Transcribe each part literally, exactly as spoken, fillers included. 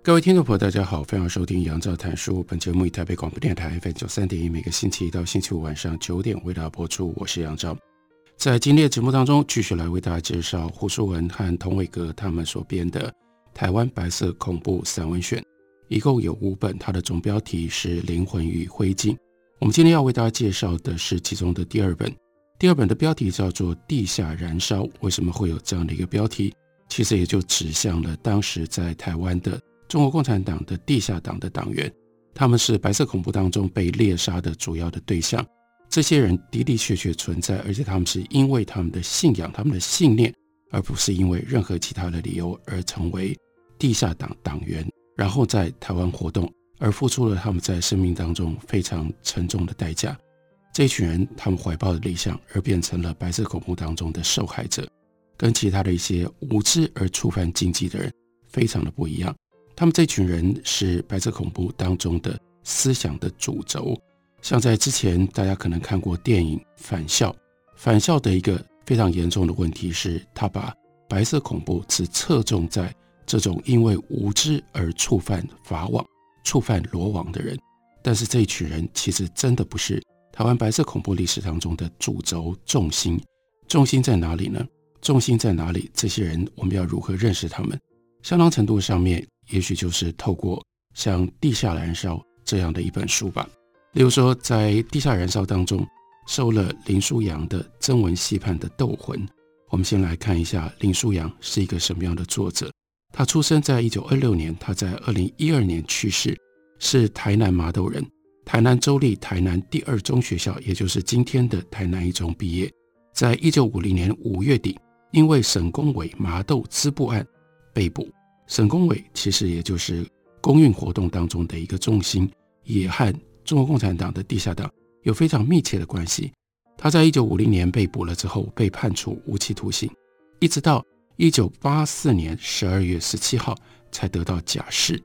各位听众朋友，大家好，欢迎收听杨照谈书。本节目以台北广播电台 F M 九十三点一 每个星期一到星期五晚上九点为大家播出，我是杨照。在今天的节目当中，继续来为大家介绍胡淑文和童伟格他们所编的《台湾白色恐怖散文选》，一共有五本，它的总标题是《灵魂与灰烬》。我们今天要为大家介绍的是其中的第二本，第二本的标题叫做《地下燃烧》。为什么会有这样的一个标题？其实也就指向了当时在台湾的中国共产党的地下党的党员，他们是白色恐怖当中被猎杀的主要的对象。这些人的的确确存在，而且他们是因为他们的信仰、他们的信念，而不是因为任何其他的理由而成为地下党党员，然后在台湾活动，而付出了他们在生命当中非常沉重的代价。这群人他们怀抱的理想，而变成了白色恐怖当中的受害者，跟其他的一些无知而触犯禁忌的人非常的不一样。他们这群人是白色恐怖当中的思想的主轴，像在之前大家可能看过电影《返校》，《返校》的一个非常严重的问题是，他把白色恐怖只侧重在这种因为无知而触犯法网、触犯罗网的人，但是这一群人其实真的不是台湾白色恐怖历史当中的主轴重心。重心在哪里呢？重心在哪里？这些人我们要如何认识他们？相当程度上面，也许就是透过像《地下燃烧》这样的一本书吧。例如说，在《地下燃烧》当中收了林书扬的《曾文溪畔的斗魂》。我们先来看一下林书扬是一个什么样的作者。他出生在一九二六年，他在二零一二年去世，是台南麻豆人，台南州立台南第二中学校，也就是今天的台南一中毕业。在一九五零年五月底，因为沈公伟麻豆滋布案被捕。沈公伟其实也就是公运活动当中的一个重心，也和中国共产党的地下党有非常密切的关系。他在一九五零年被捕了之后，被判处无期徒刑，一直到一九八四年十二月十七号才得到假释。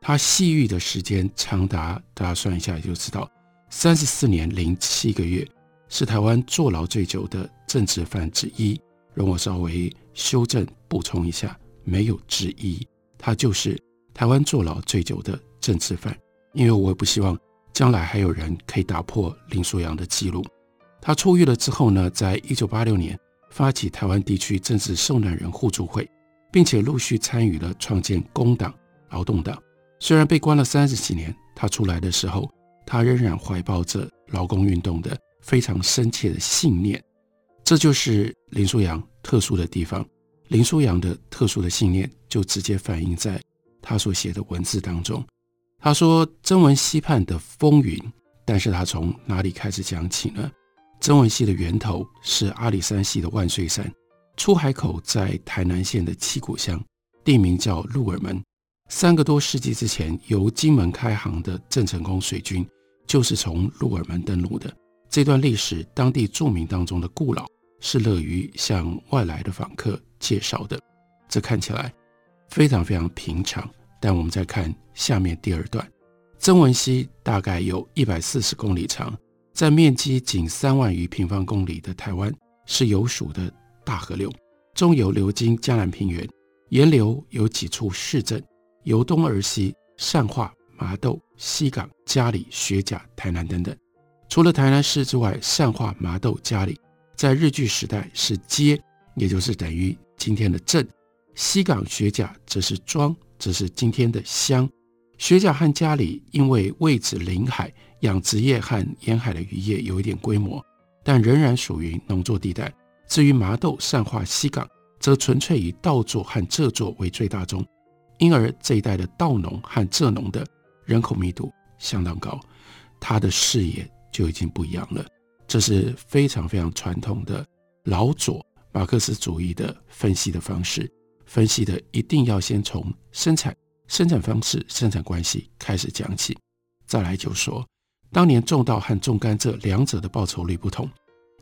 他系狱的时间长达，大家算一下也就知道，三十四年零七个月，是台湾坐牢最久的政治犯之一。容我稍微修正补充一下，没有之一，他就是台湾坐牢最久的政治犯。因为我也不希望将来还有人可以打破林书扬的记录。他出狱了之后呢，在一九八六年发起台湾地区政治受难人互助会，并且陆续参与了创建工党、劳动党。虽然被关了三十几年，他出来的时候，他仍然怀抱着劳工运动的非常深切的信念。这就是林书扬特殊的地方。林书扬的特殊的信念就直接反映在他所写的文字当中。他说曾文溪畔的风云，但是他从哪里开始讲起呢？曾文溪的源头是阿里山系的万岁山，出海口在台南县的七股乡，地名叫鹿耳门。三个多世纪之前，由金门开航的郑成功水军就是从鹿耳门登陆的。这段历史，当地住民当中的故老是乐于向外来的访客介绍的。这看起来非常非常平常，但我们再看下面第二段。曾文溪大概有一百四十公里长，在面积仅三万余平方公里的台湾是有属的大河流，中游流经嘉南平原，沿流有几处市镇，由东而西，善化、麻豆、西港、嘉里、学甲、台南等等。除了台南市之外，善化、麻豆、嘉里在日据时代是街，也就是等于今天的镇。西港、学甲则是庄，则是今天的乡。学甲和嘉里因为位置临海，养殖业和沿海的渔业有一点规模，但仍然属于农作地带。至于麻豆、善化、西港则纯粹以稻作和蔗作为最大宗，因而这一带的稻农和蔗农的人口密度相当高，他的视野就已经不一样了。这是非常非常传统的老左马克思主义的分析的方式，分析的一定要先从生产、生产方式、生产关系开始讲起。再来就说当年种稻和种甘蔗两者的报酬率不同，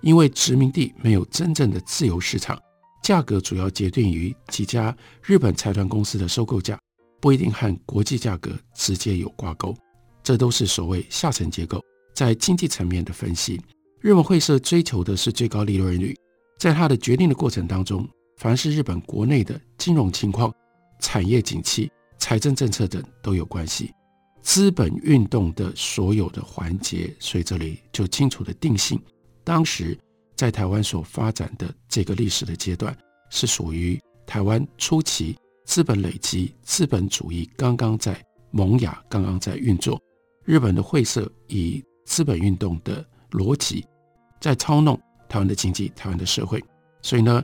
因为殖民地没有真正的自由市场，价格主要决定于几家日本财团公司的收购价，不一定和国际价格直接有挂钩，这都是所谓下层结构在经济层面的分析。日本会社追求的是最高利润率，在它的决定的过程当中，凡是日本国内的金融情况、产业景气、财政政策等都有关系。资本运动的所有的环节，所以这里就清楚的定性，当时在台湾所发展的这个历史的阶段，是属于台湾初期资本累积、资本主义刚刚在萌芽、刚刚在运作。日本的会社以资本运动的逻辑在操弄台湾的经济、台湾的社会，所以呢，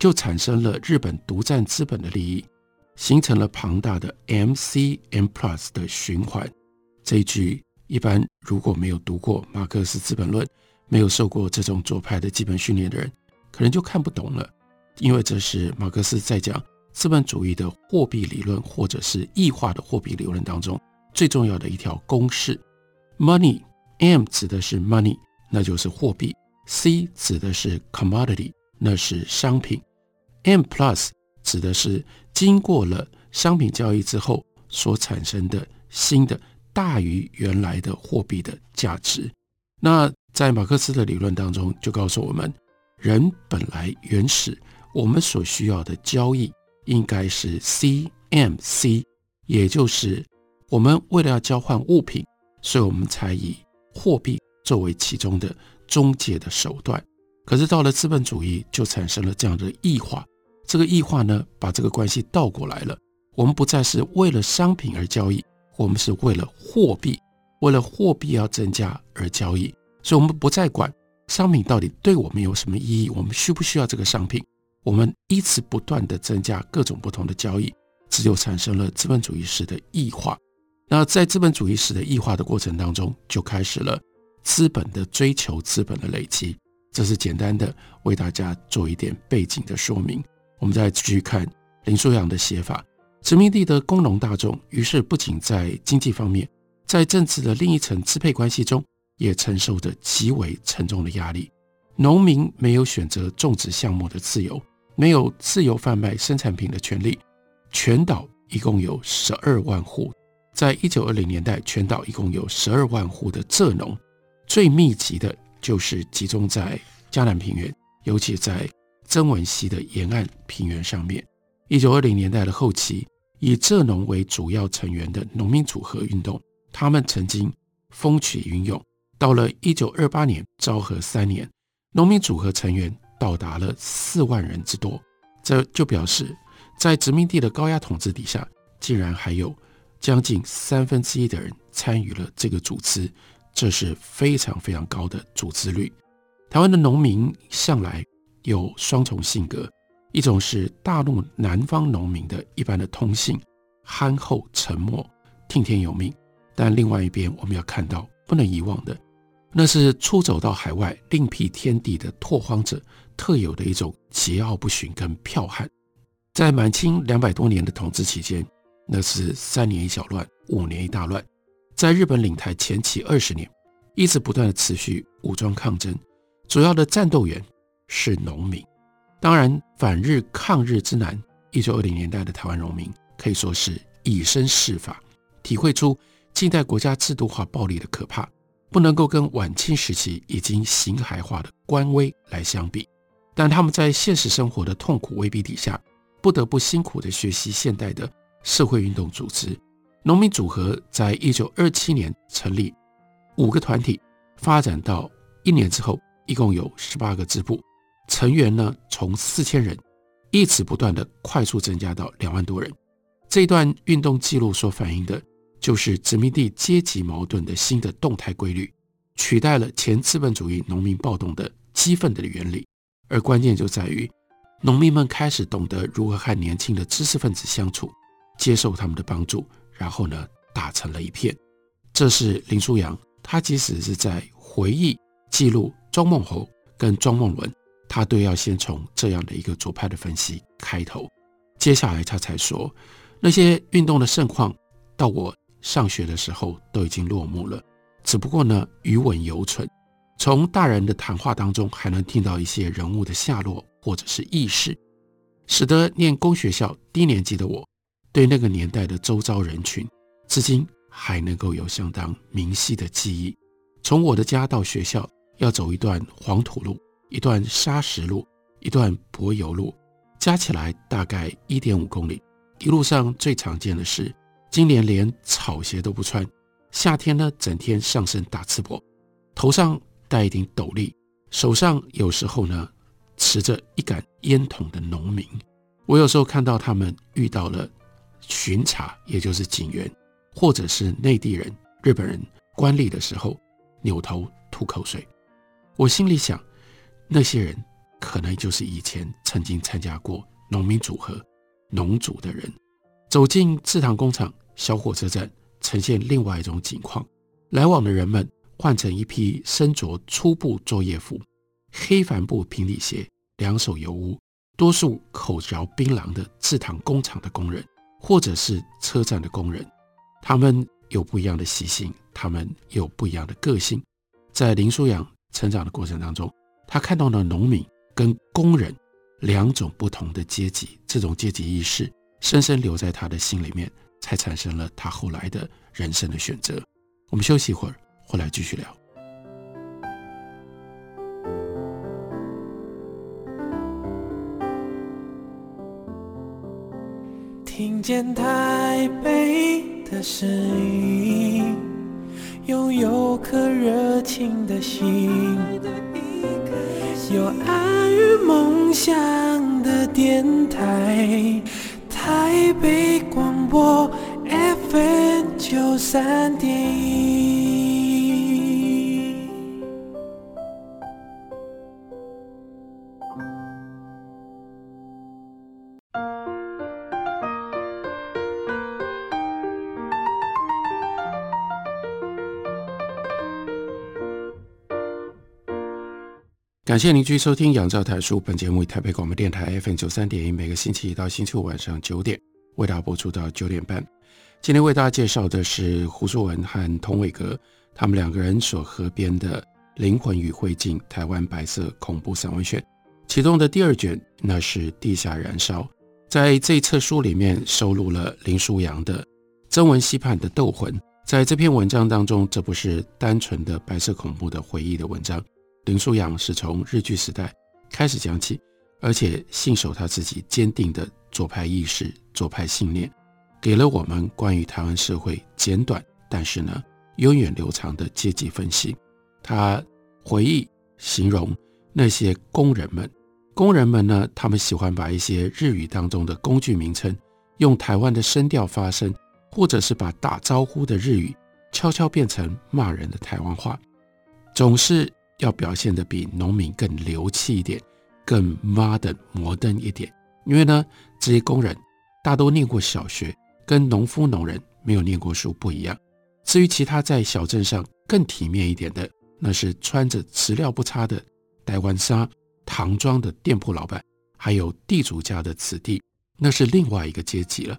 就产生了日本独占资本的利益，形成了庞大的 M C M plus 的循环。这一句一般如果没有读过马克思资本论，没有受过这种左派的基本训练的人，可能就看不懂了，因为这是马克思在讲资本主义的货币理论或者是异化的货币理论当中最重要的一条公式。 Money M 指的是 money， 那就是货币， C 指的是 commodity， 那是商品， M plus 指的是经过了商品交易之后所产生的新的大于原来的货币的价值。那在马克思的理论当中就告诉我们，人本来原始我们所需要的交易应该是 C M C， 也就是我们为了要交换物品，所以我们才以货币作为其中的中介的手段。可是到了资本主义就产生了这样的异化，这个异化呢，把这个关系倒过来了，我们不再是为了商品而交易，我们是为了货币，为了货币要增加而交易。所以我们不再管商品到底对我们有什么意义，我们需不需要这个商品，我们一直不断的增加各种不同的交易，这就产生了资本主义式的异化。那在资本主义式的异化的过程当中，就开始了资本的追求、资本的累积。这是简单的为大家做一点背景的说明。我们再继续看林书扬的写法，殖民地的工农大众于是不仅在经济方面，在政治的另一层支配关系中也承受着极为沉重的压力。农民没有选择种植项目的自由，没有自由贩卖生产品的权利。全岛一共有十二万户，在一九二零年代全岛一共有十二万户的蔗农，最密集的就是集中在嘉南平原，尤其在曾文溪的沿岸平原上面。一九二零年代的后期，以蔗农为主要成员的农民组合运动，他们曾经风起云涌，到了一九二八年昭和三年，农民组合成员到达了四万人之多。这就表示在殖民地的高压统治底下，竟然还有将近三分之一的人参与了这个组织，这是非常非常高的组织率。台湾的农民向来有双重性格，一种是大陆南方农民的一般的通性，憨厚沉默，听天由命，但另外一边我们要看到不能遗忘的，那是出走到海外另辟天地的拓荒者特有的一种桀骜不驯跟剽悍。在满清两百多年的统治期间，那是三年一小乱，五年一大乱。在日本领台前期二十年，一直不断的持续武装抗争，主要的战斗员是农民。当然反日抗日之难，一九二零年代的台湾农民可以说是以身试法，体会出近代国家制度化暴力的可怕，不能够跟晚清时期已经形骸化的官威来相比，但他们在现实生活的痛苦威逼底下，不得不辛苦地学习现代的社会运动组织。农民组合在一九二七年成立，五个团体发展到一年之后一共有十八个支部，成员呢从四千人一直不断的快速增加到两万多人。这段运动记录所反映的就是殖民地阶级矛盾的新的动态规律，取代了前资本主义农民暴动的激愤的原理。而关键就在于农民们开始懂得如何和年轻的知识分子相处，接受他们的帮助，然后呢打成了一片。这是林书扬，他即使是在回忆记录庄梦侯跟庄梦伦他都要先从这样的一个左派的分析开头。接下来他才说，那些运动的盛况到我上学的时候都已经落幕了，只不过呢余文犹存，从大人的谈话当中还能听到一些人物的下落或者是轶事，使得念公学校低年级的我对那个年代的周遭人群至今还能够有相当明晰的记忆。从我的家到学校要走一段黄土路，一段砂石路，一段柏油路，加起来大概 一点五公里。一路上最常见的是今年连草鞋都不穿，夏天呢整天上身打赤膊，头上戴一顶斗笠，手上有时候呢持着一杆烟筒的农民。我有时候看到他们遇到了巡查，也就是警员或者是内地人、日本人官吏的时候，扭头吐口水。我心里想，那些人可能就是以前曾经参加过农民组合、农组的人。走进制糖工厂、小火车站，呈现另外一种景况。来往的人们换成一批身着粗布作业服、黑帆布平底鞋、两手油污，多数口嚼槟榔的制糖工厂的工人，或者是车站的工人。他们有不一样的习性，他们有不一样的个性。在林书扬成长的过程当中，他看到了农民跟工人两种不同的阶级，这种阶级意识深深留在他的心里面，才产生了他后来的人生的选择。我们休息一会儿，回来继续聊。听见台北的声音，拥有颗热情的心，有爱与梦想的电台，台北广播 F M 九十三点一。感谢您继续收听仰照台书，本节目以台北广播电台 F M 九十三点一 每个星期一到星期五晚上九点为大家播出到九点半。今天为大家介绍的是胡舒文和童伟格他们两个人所合编的《灵魂与灰烬》台湾白色恐怖散文选，其中的第二卷那是《地下燃烧》。在这一册书里面收录了林书扬的《曾文溪畔的斗魂》。在这篇文章当中，这不是单纯的白色恐怖的回忆的文章，林书扬是从日据时代开始讲起，而且信守他自己坚定的左派意识、左派信念，给了我们关于台湾社会简短但是呢源远流长的阶级分析。他回忆形容那些工人们，工人们呢他们喜欢把一些日语当中的工具名称用台湾的声调发声，或者是把打招呼的日语悄悄变成骂人的台湾话，总是要表现得比农民更流气一点，更 modern 摩登一点。因为呢这些工人大多念过小学，跟农夫农人没有念过书不一样。至于其他在小镇上更体面一点的，那是穿着质料不差的台湾纱唐装的店铺老板，还有地主家的子弟，那是另外一个阶级了。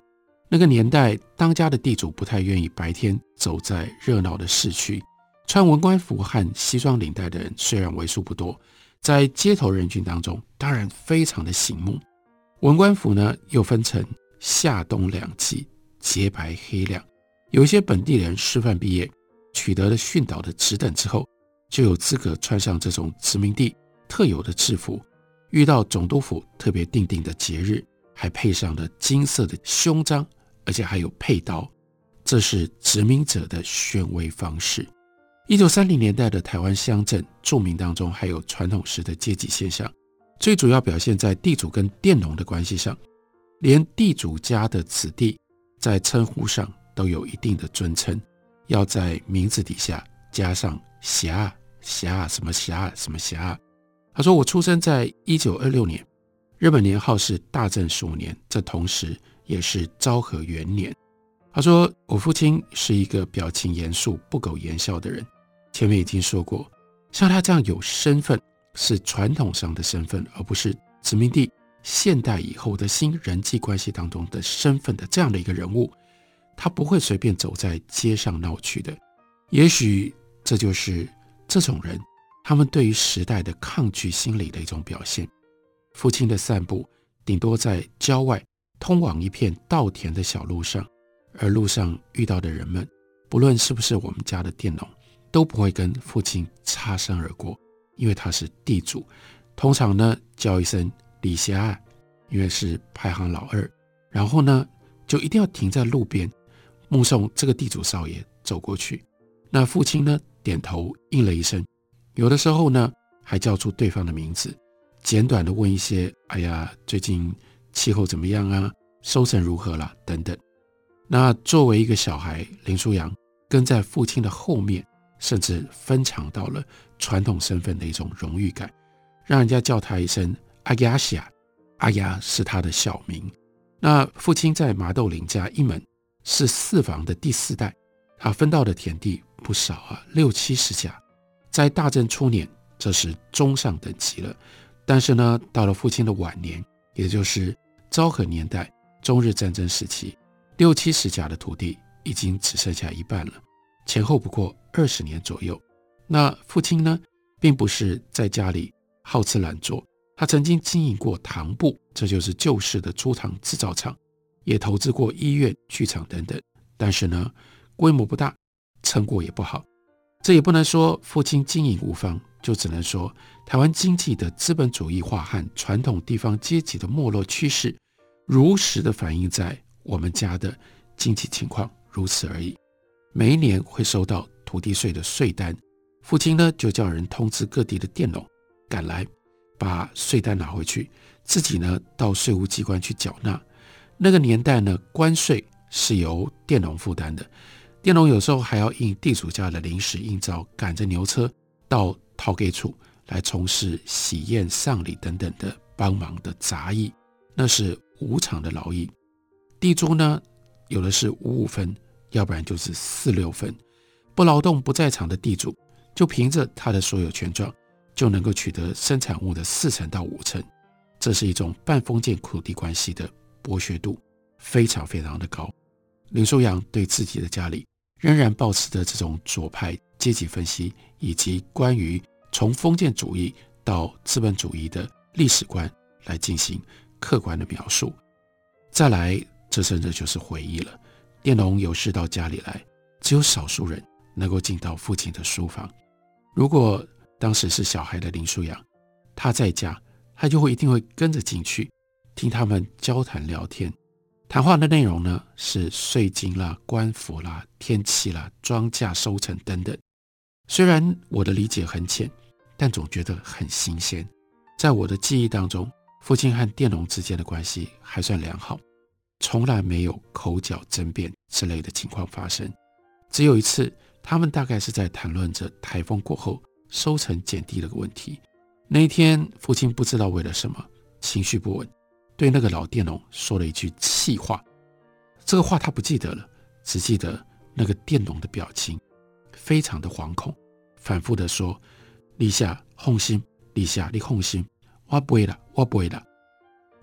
那个年代当家的地主不太愿意白天走在热闹的市区，穿文官服和西装领带的人虽然为数不多，在街头人群当中当然非常的醒目。文官服呢又分成夏冬两季，洁白黑亮。有一些本地人师范毕业，取得了训导的职等之后，就有资格穿上这种殖民地特有的制服，遇到总督府特别定定的节日，还配上了金色的胸章，而且还有佩刀。这是殖民者的宣威方式。一九三零年代的台湾乡镇住民当中还有传统式的阶级现象，最主要表现在地主跟佃农的关系上，连地主家的子弟在称呼上都有一定的尊称，要在名字底下加上霞霞什么霞什么霞。他说，我出生在一九二六年，日本年号是大正十五年，这同时也是昭和元年。他说，我父亲是一个表情严肃不苟言笑的人，前面已经说过，像他这样有身份是传统上的身份，而不是殖民地现代以后的新人际关系当中的身份的这样的一个人物，他不会随便走在街上闹区的。也许这就是这种人他们对于时代的抗拒心理的一种表现。父亲的散步顶多在郊外通往一片稻田的小路上，而路上遇到的人们，不论是不是我们家的佃农，都不会跟父亲擦身而过，因为他是地主。通常呢叫一声李霞爱，因为是排行老二，然后呢就一定要停在路边目送这个地主少爷走过去。那父亲呢点头应了一声，有的时候呢还叫出对方的名字，简短的问一些哎呀最近气候怎么样啊，收成如何啦等等。那作为一个小孩，林书扬跟在父亲的后面，甚至分尝到了传统身份的一种荣誉感，让人家叫他一声阿亚西亚，阿亚是他的小名。那父亲在麻豆林家一门是四房的第四代，他分到的田地不少啊，六七十家。在大正初年，这是中上等级了。但是呢，到了父亲的晚年，也就是昭和年代、中日战争时期，六七十家的土地已经只剩下一半了，前后不过二十年左右。那父亲呢，并不是在家里好吃懒做，他曾经经营过糖部，这就是旧式的猪糖制造厂，也投资过医院、剧场等等。但是呢，规模不大，成果也不好。这也不能说父亲经营无方，就只能说台湾经济的资本主义化和传统地方阶级的没落趋势，如实的反映在我们家的经济情况，如此而已。每一年会收到土地税的税单，父亲呢就叫人通知各地的佃农赶来把税单拿回去，自己呢到税务机关去缴纳。那个年代呢，关税是由佃农负担的，佃农有时候还要应地主家的临时应召，赶着牛车到讨给处来从事喜宴、丧礼等等的帮忙的杂役，那是无偿的劳役。地租呢，有的是五五分，要不然就是四六分。不劳动不在场的地主，就凭着他的所有权状，就能够取得生产物的四成到五成，这是一种半封建土地关系的剥削度，非常非常的高。林书扬对自己的家里仍然抱持着这种左派阶级分析以及关于从封建主义到资本主义的历史观来进行客观的描述。再来，这甚至就是回忆了。佃农有事到家里来，只有少数人能够进到父亲的书房。如果当时是小孩的林书扬，他在家，他就会一定会跟着进去听他们交谈聊天。谈话的内容呢，是税金啦、官府啦、天气啦、庄稼收成等等。虽然我的理解很浅，但总觉得很新鲜。在我的记忆当中，父亲和佃农之间的关系还算良好，从来没有口角争辩之类的情况发生。只有一次，他们大概是在谈论着台风过后收成减低的问题。那一天，父亲不知道为了什么情绪不稳，对那个老佃农说了一句气话。这个话他不记得了，只记得那个佃农的表情非常的惶恐，反复的说：立下哄心，立下你哄心，我不会了，我不会了。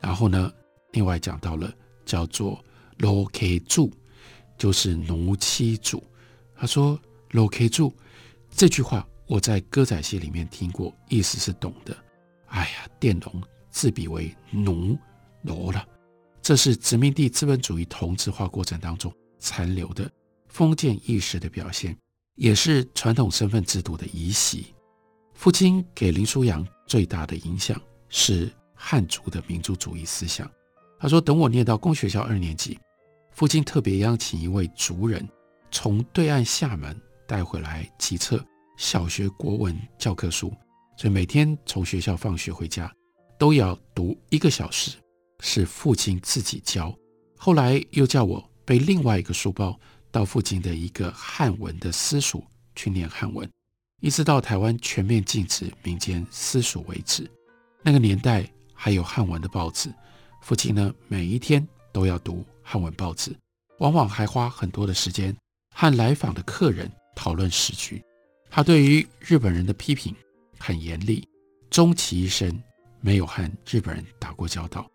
然后呢，另外讲到了叫做老客主，就是奴妻主。他说老客主这句话我在歌仔戏里面听过，意思是懂的。哎呀，佃农自比为奴奴了，这是殖民地资本主义同质化过程当中残留的封建意识的表现，也是传统身份制度的遗袭。父亲给林书扬最大的影响是汉族的民族主义思想。他说，等我念到公学校二年级，父亲特别央请一位族人从对岸厦门带回来几册小学国文教科书，所以每天从学校放学回家都要读一个小时，是父亲自己教。后来又叫我背另外一个书包到附近的一个汉文的私塾去念汉文，一直到台湾全面禁止民间私塾为止。那个年代还有汉文的报纸，父亲呢每一天都要读汉文报纸，往往还花很多的时间和来访的客人讨论时局。他对于日本人的批评很严厉，终其一生没有和日本人打过交道。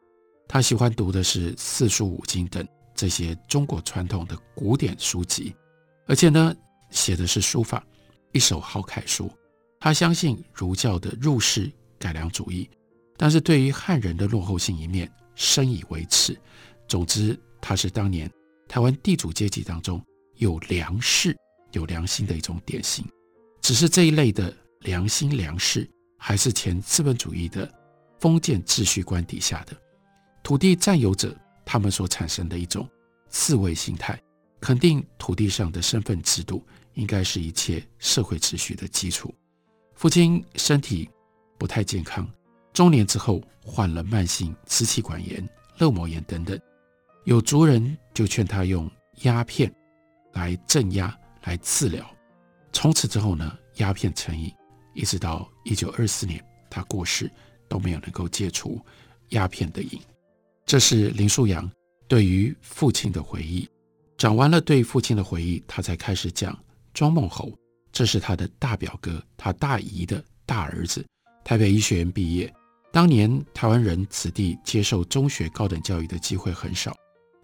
他喜欢读的是四书五经等这些中国传统的古典书籍，而且呢，写的是书法，一手好楷书。他相信儒教的入世改良主义，但是对于汉人的落后性一面深以为耻。总之，他是当年台湾地主阶级当中有良识、有良心的一种典型。只是这一类的良心良识，还是前资本主义的封建秩序观底下的土地占有者，他们所产生的一种自卫心态，肯定土地上的身份制度应该是一切社会秩序的基础。父亲身体不太健康，中年之后患了慢性支气管炎、肋膜炎等等，有族人就劝他用鸦片来镇压、来治疗。从此之后呢，鸦片成瘾，一直到一九二四年他过世都没有能够戒除鸦片的瘾。这是林树阳对于父亲的回忆。讲完了对父亲的回忆，他才开始讲庄梦侯，这是他的大表哥，他大姨的大儿子，台北医学院毕业。当年台湾人子弟接受中学高等教育的机会很少，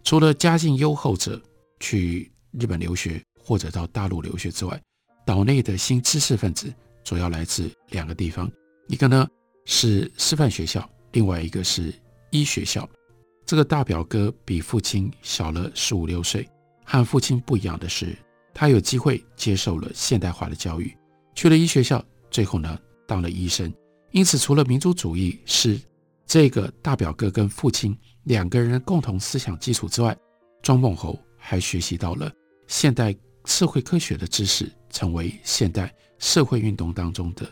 除了家境优厚者去日本留学或者到大陆留学之外，岛内的新知识分子主要来自两个地方，一个呢是师范学校，另外一个是医学校。这个大表哥比父亲小了十五六岁，和父亲不一样的是，他有机会接受了现代化的教育，去了医学校，最后呢当了医生。因此，除了民族主义是这个大表哥跟父亲两个人的共同思想基础之外，庄梦侯还学习到了现代社会科学的知识，成为现代社会运动当中的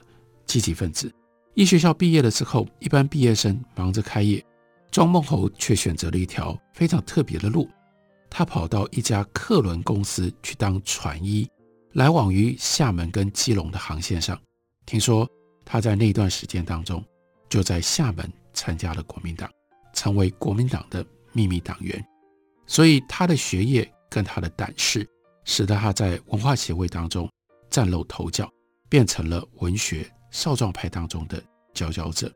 积极分子。医学校毕业了之后，一般毕业生忙着开业，庄梦侯却选择了一条非常特别的路，他跑到一家客轮公司去当船医，来往于厦门跟基隆的航线上。听说他在那段时间当中，就在厦门参加了国民党，成为国民党的秘密党员。所以他的学业跟他的胆识，使得他在文化协会当中崭露头角，变成了文学少壮派当中的佼佼者。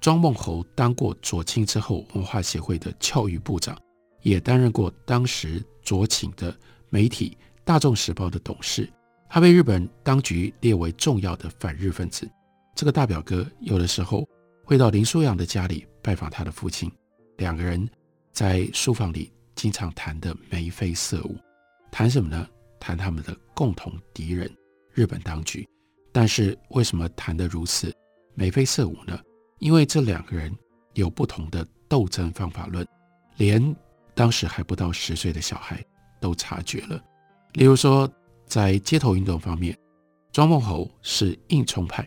庄梦侯当过左倾之后文化协会的教育部长，也担任过当时左倾的媒体大众时报的董事，他被日本当局列为重要的反日分子。这个大表哥有的时候会到林书阳的家里拜访他的父亲，两个人在书房里经常谈得眉飞色舞。谈什么呢？谈他们的共同敌人日本当局。但是为什么谈得如此眉飞色舞呢？因为这两个人有不同的斗争方法论，连当时还不到十岁的小孩都察觉了。例如说在街头运动方面，庄梦侯是硬冲派，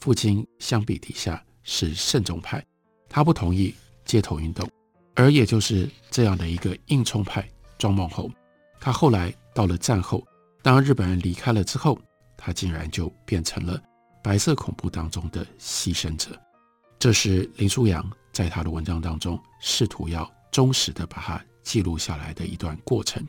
父亲相比底下是慎重派，他不同意街头运动。而也就是这样的一个硬冲派庄梦侯，他后来到了战后，当日本人离开了之后，他竟然就变成了白色恐怖当中的牺牲者。这是林书阳在他的文章当中试图要忠实地把它记录下来的一段过程。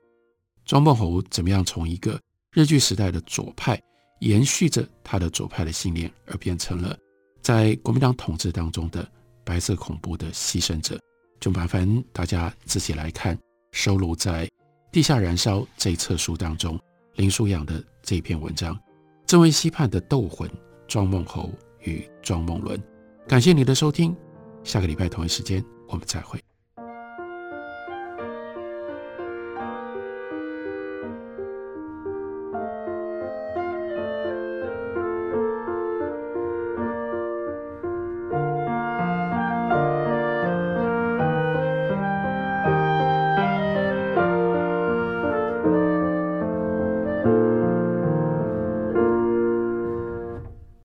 庄梦侯怎么样从一个日据时代的左派，延续着他的左派的信念，而变成了在国民党统治当中的白色恐怖的牺牲者，就麻烦大家自己来看收录在《地下燃烧》这一册书当中林书阳的这篇文章，郑维溪畔的斗魂，庄梦侯与庄梦伦。感谢你的收听，下个礼拜同一时间我们再会。